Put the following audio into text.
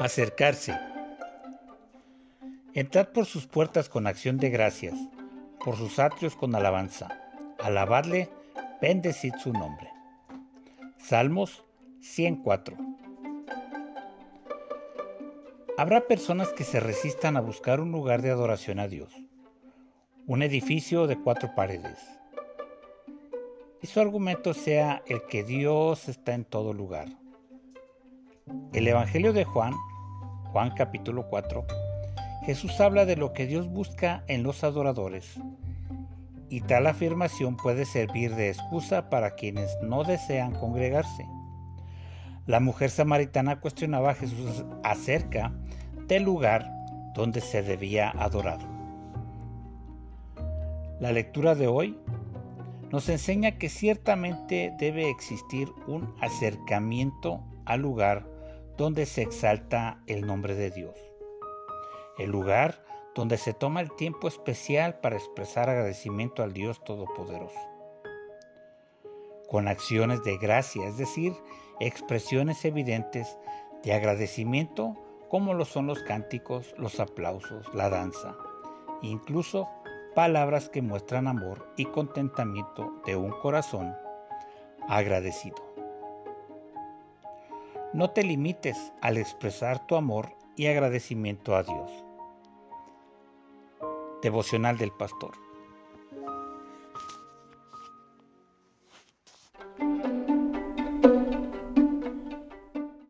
acercarse. Entrad por sus puertas con acción de gracias, por sus atrios con alabanza. Alabadle, bendecid su nombre. Salmos 104. Habrá personas que se resistan a buscar un lugar de adoración a Dios, un edificio de 4 paredes, y su argumento sea el que Dios está en todo lugar. El Evangelio de Juan capítulo 4, Jesús habla de lo que Dios busca en los adoradores, y tal afirmación puede servir de excusa para quienes no desean congregarse. La mujer samaritana cuestionaba a Jesús acerca del lugar donde se debía adorar. La lectura de hoy nos enseña que ciertamente debe existir un acercamiento al lugar donde se exalta el nombre de Dios. El lugar donde se toma el tiempo especial para expresar agradecimiento al Dios Todopoderoso. Con acciones de gracia, es decir, expresiones evidentes de agradecimiento como lo son los cánticos, los aplausos, la danza, incluso palabras que muestran amor y contentamiento de un corazón agradecido. No te limites al expresar tu amor y agradecimiento a Dios. Devocional del Pastor.